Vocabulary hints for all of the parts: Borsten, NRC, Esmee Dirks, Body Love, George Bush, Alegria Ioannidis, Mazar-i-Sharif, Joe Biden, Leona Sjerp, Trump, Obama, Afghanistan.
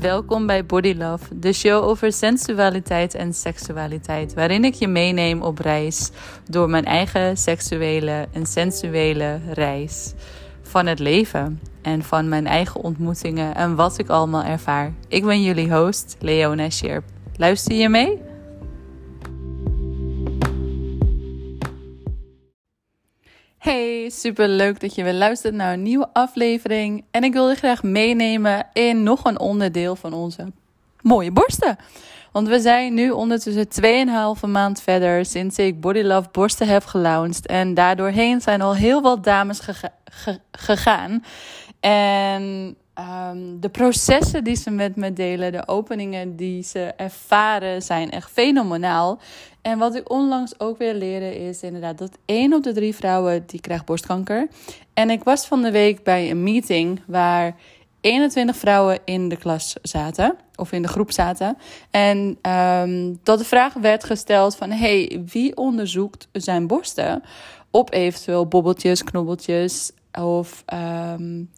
Welkom bij Body Love, de show over sensualiteit en seksualiteit, waarin ik je meeneem op reis door mijn eigen seksuele en sensuele reis van het leven en van mijn eigen ontmoetingen en wat ik allemaal ervaar. Ik ben jullie host, Leona Sjerp. Luister je mee? Hey, super leuk dat je weer luistert naar een nieuwe aflevering. En ik wil je graag meenemen in nog een onderdeel van onze mooie borsten. Want we zijn nu ondertussen 2,5 maand verder sinds ik Body Love Borsten heb gelaunched. En daardoorheen zijn al heel wat dames gegaan. En de processen die ze met me delen, de openingen die ze ervaren, zijn echt fenomenaal. En wat ik onlangs ook weer leerde is inderdaad dat 1 op de 3 vrouwen die krijgt borstkanker. En ik was van de week bij een meeting waar 21 vrouwen in de klas zaten. Of in de groep zaten. En dat de vraag werd gesteld van, hey, wie onderzoekt zijn borsten op eventueel bobbeltjes, knobbeltjes of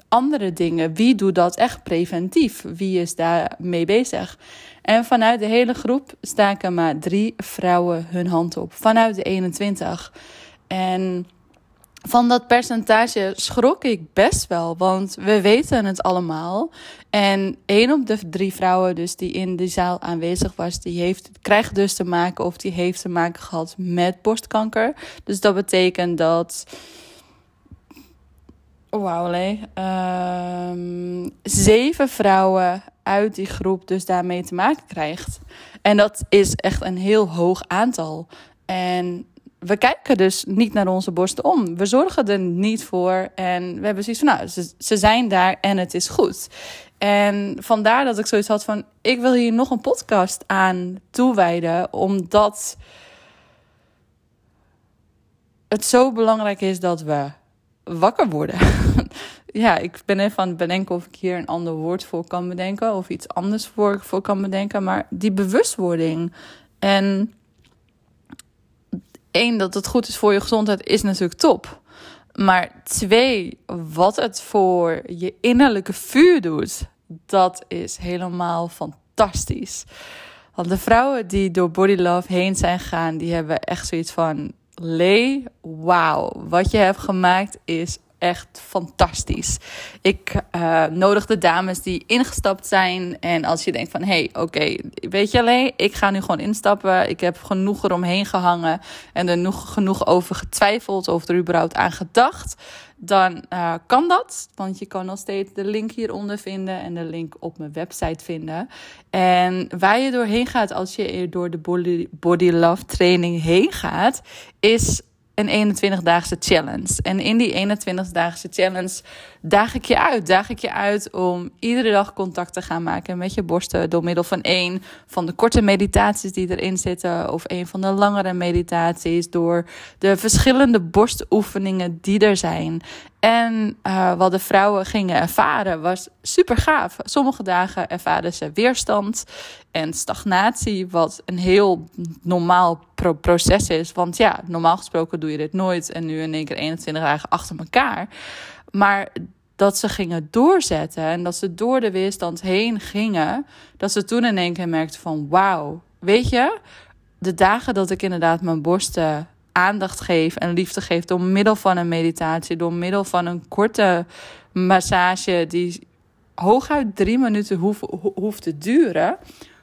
andere dingen? Wie doet dat echt preventief? Wie is daarmee bezig? En vanuit de hele groep staken maar 3 vrouwen hun hand op. Vanuit de 21. En van dat percentage schrok ik best wel, want we weten het allemaal. En 1 op de 3 vrouwen dus die in de zaal aanwezig was, die krijgt dus te maken of die heeft te maken gehad met borstkanker. Dus dat betekent dat, wauw, 7 vrouwen uit die groep dus daarmee te maken krijgt. En dat is echt een heel hoog aantal. En we kijken dus niet naar onze borsten om. We zorgen er niet voor. En we hebben zoiets van, nou, ze zijn daar en het is goed. En vandaar dat ik zoiets had van, ik wil hier nog een podcast aan toewijden, omdat het zo belangrijk is dat we wakker worden. Ja, ik ben even aan het bedenken of ik hier een ander woord voor kan bedenken, of iets anders voor kan bedenken. Maar die bewustwording. En 1, dat het goed is voor je gezondheid, is natuurlijk top. Maar 2, wat het voor je innerlijke vuur doet, dat is helemaal fantastisch. Want de vrouwen die door Body Love heen zijn gegaan, die hebben echt zoiets van, Lee, wauw, wat je hebt gemaakt is echt fantastisch. Ik nodig de dames die ingestapt zijn. En als je denkt van, hey, oké, weet je alleen, ik ga nu gewoon instappen. Ik heb genoeg eromheen gehangen en er genoeg over getwijfeld of er überhaupt aan gedacht. Dan kan dat, want je kan nog steeds de link hieronder vinden en de link op mijn website vinden. En waar je doorheen gaat als je door de Body Love training heen gaat, is een 21-daagse challenge. En in die 21-daagse challenge daag ik je uit om iedere dag contact te gaan maken met je borsten door middel van 1 van de korte meditaties die erin zitten of 1 van de langere meditaties, door de verschillende borstoefeningen die er zijn. En wat de vrouwen gingen ervaren was super gaaf. Sommige dagen ervaren ze weerstand en stagnatie, wat een heel normaal proces is. Want ja, normaal gesproken doe je dit nooit en nu in één keer 21 dagen achter elkaar. Maar dat ze gingen doorzetten en dat ze door de weerstand heen gingen, dat ze toen in één keer merkten van, wauw, weet je, de dagen dat ik inderdaad mijn borsten aandacht geef en liefde geef door middel van een meditatie, door middel van een korte massage die hooguit 3 minuten hoeft te duren,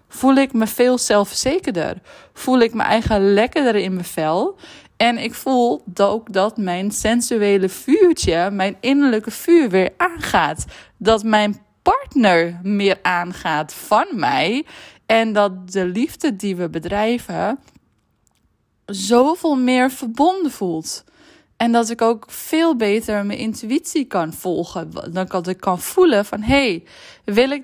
voel ik me veel zelfverzekerder. Voel ik me eigen lekkerder in mijn vel. En ik voel ook dat mijn sensuele vuurtje, mijn innerlijke vuur weer aangaat. Dat mijn partner meer aangaat van mij. En dat de liefde die we bedrijven zoveel meer verbonden voelt. En dat ik ook veel beter mijn intuïtie kan volgen. Dat ik kan voelen van, hey, wil ik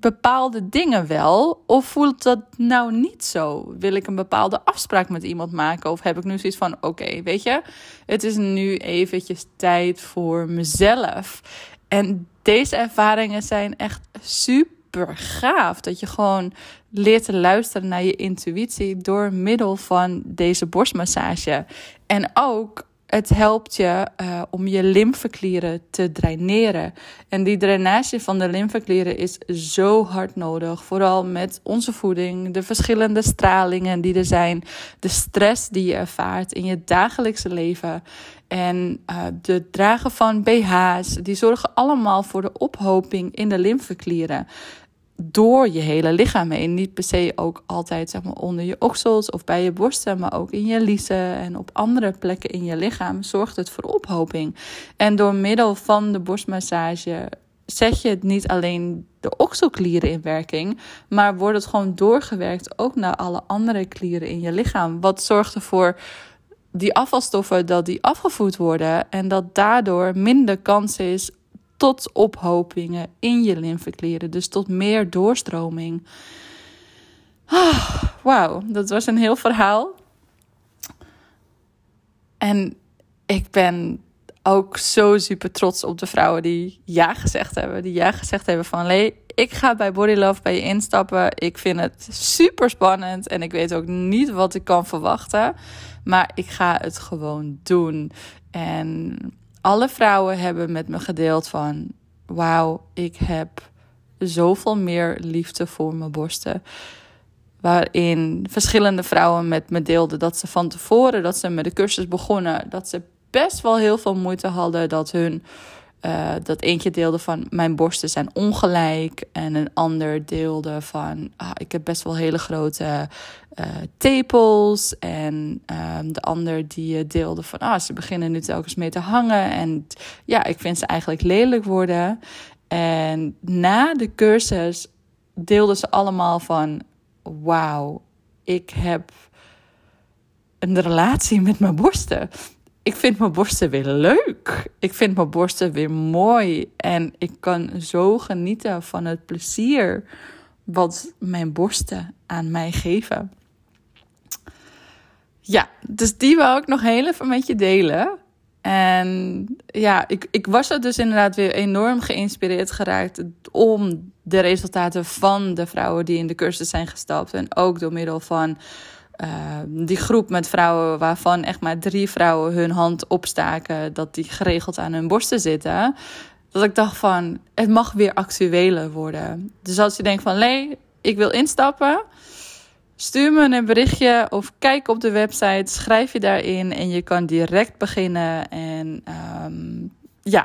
bepaalde dingen wel of voelt dat nou niet zo? Wil ik een bepaalde afspraak met iemand maken of heb ik nu zoiets van, oké, weet je, het is nu eventjes tijd voor mezelf. En deze ervaringen zijn echt super gaaf, dat je gewoon leert te luisteren naar je intuïtie door middel van deze borstmassage. En ook Het helpt je om je lymfeklieren te draineren. En die drainage van de lymfeklieren is zo hard nodig. Vooral met onze voeding, de verschillende stralingen die er zijn. De stress die je ervaart in je dagelijkse leven. En de dragen van BH's, die zorgen allemaal voor de ophoping in de lymfeklieren. Door je hele lichaam heen. Niet per se ook altijd zeg maar, onder je oksels of bij je borsten, maar ook in je liezen en op andere plekken in je lichaam zorgt het voor ophoping. En door middel van de borstmassage zet je het niet alleen de okselklieren in werking, maar wordt het gewoon doorgewerkt ook naar alle andere klieren in je lichaam. Wat zorgt ervoor die afvalstoffen dat die afgevoerd worden en dat daardoor minder kans is tot ophopingen in je lymfeklieren. Dus tot meer doorstroming. Wauw, dat was een heel verhaal. En ik ben ook zo super trots op de vrouwen die ja gezegd hebben. Die ja gezegd hebben van... ik ga bij Body Love bij je instappen. Ik vind het super spannend. En ik weet ook niet wat ik kan verwachten. Maar ik ga het gewoon doen. En... alle vrouwen hebben met me gedeeld van... wauw, ik heb zoveel meer liefde voor mijn borsten. Waarin verschillende vrouwen met me deelden dat ze van tevoren... dat ze met de cursus begonnen, dat ze best wel heel veel moeite hadden... dat hun dat eentje deelde van mijn borsten zijn ongelijk... en een ander deelde van ik heb best wel hele grote... tepels en de ander die deelde van... ze beginnen nu telkens mee te hangen en ja, ik vind ze eigenlijk lelijk worden. En na de cursus deelden ze allemaal van... wauw, ik heb een relatie met mijn borsten. Ik vind mijn borsten weer leuk. Ik vind mijn borsten weer mooi. En ik kan zo genieten van het plezier wat mijn borsten aan mij geven. Ja, dus die wil ik nog heel even met je delen. En ja, ik was er dus inderdaad weer enorm geïnspireerd geraakt... om de resultaten van de vrouwen die in de cursus zijn gestapt... en ook door middel van die groep met vrouwen... waarvan echt maar 3 vrouwen hun hand opstaken... dat die geregeld aan hun borsten zitten... dat ik dacht van, het mag weer actueler worden. Dus als je denkt van, ik wil instappen... stuur me een berichtje of kijk op de website, schrijf je daarin en je kan direct beginnen. En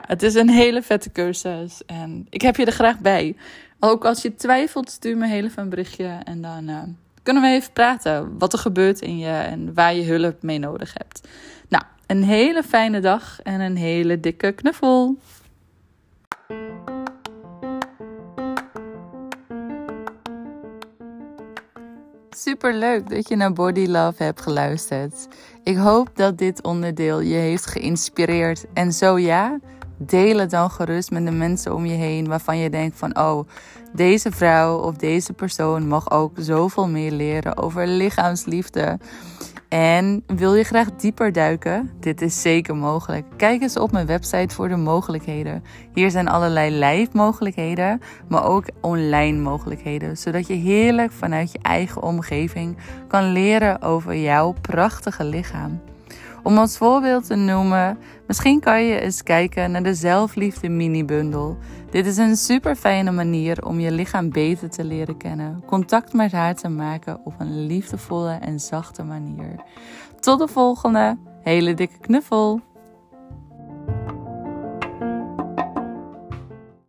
het is een hele vette cursus en ik heb je er graag bij. Ook als je twijfelt, stuur me heel even een berichtje en dan kunnen we even praten. Wat er gebeurt in je en waar je hulp mee nodig hebt. Nou, een hele fijne dag en een hele dikke knuffel. Super leuk dat je naar Body Love hebt geluisterd. Ik hoop dat dit onderdeel je heeft geïnspireerd. En zo ja, deel het dan gerust met de mensen om je heen... waarvan je denkt van, deze vrouw of deze persoon... mag ook zoveel meer leren over lichaamsliefde. En wil je graag dieper duiken? Dit is zeker mogelijk. Kijk eens op mijn website voor de mogelijkheden. Hier zijn allerlei live mogelijkheden, maar ook online mogelijkheden. Zodat je heerlijk vanuit je eigen omgeving kan leren over jouw prachtige lichaam. Om als voorbeeld te noemen, misschien kan je eens kijken naar de zelfliefde mini-bundel. Dit is een super fijne manier om je lichaam beter te leren kennen. Contact met haar te maken op een liefdevolle en zachte manier. Tot de volgende. Hele dikke knuffel.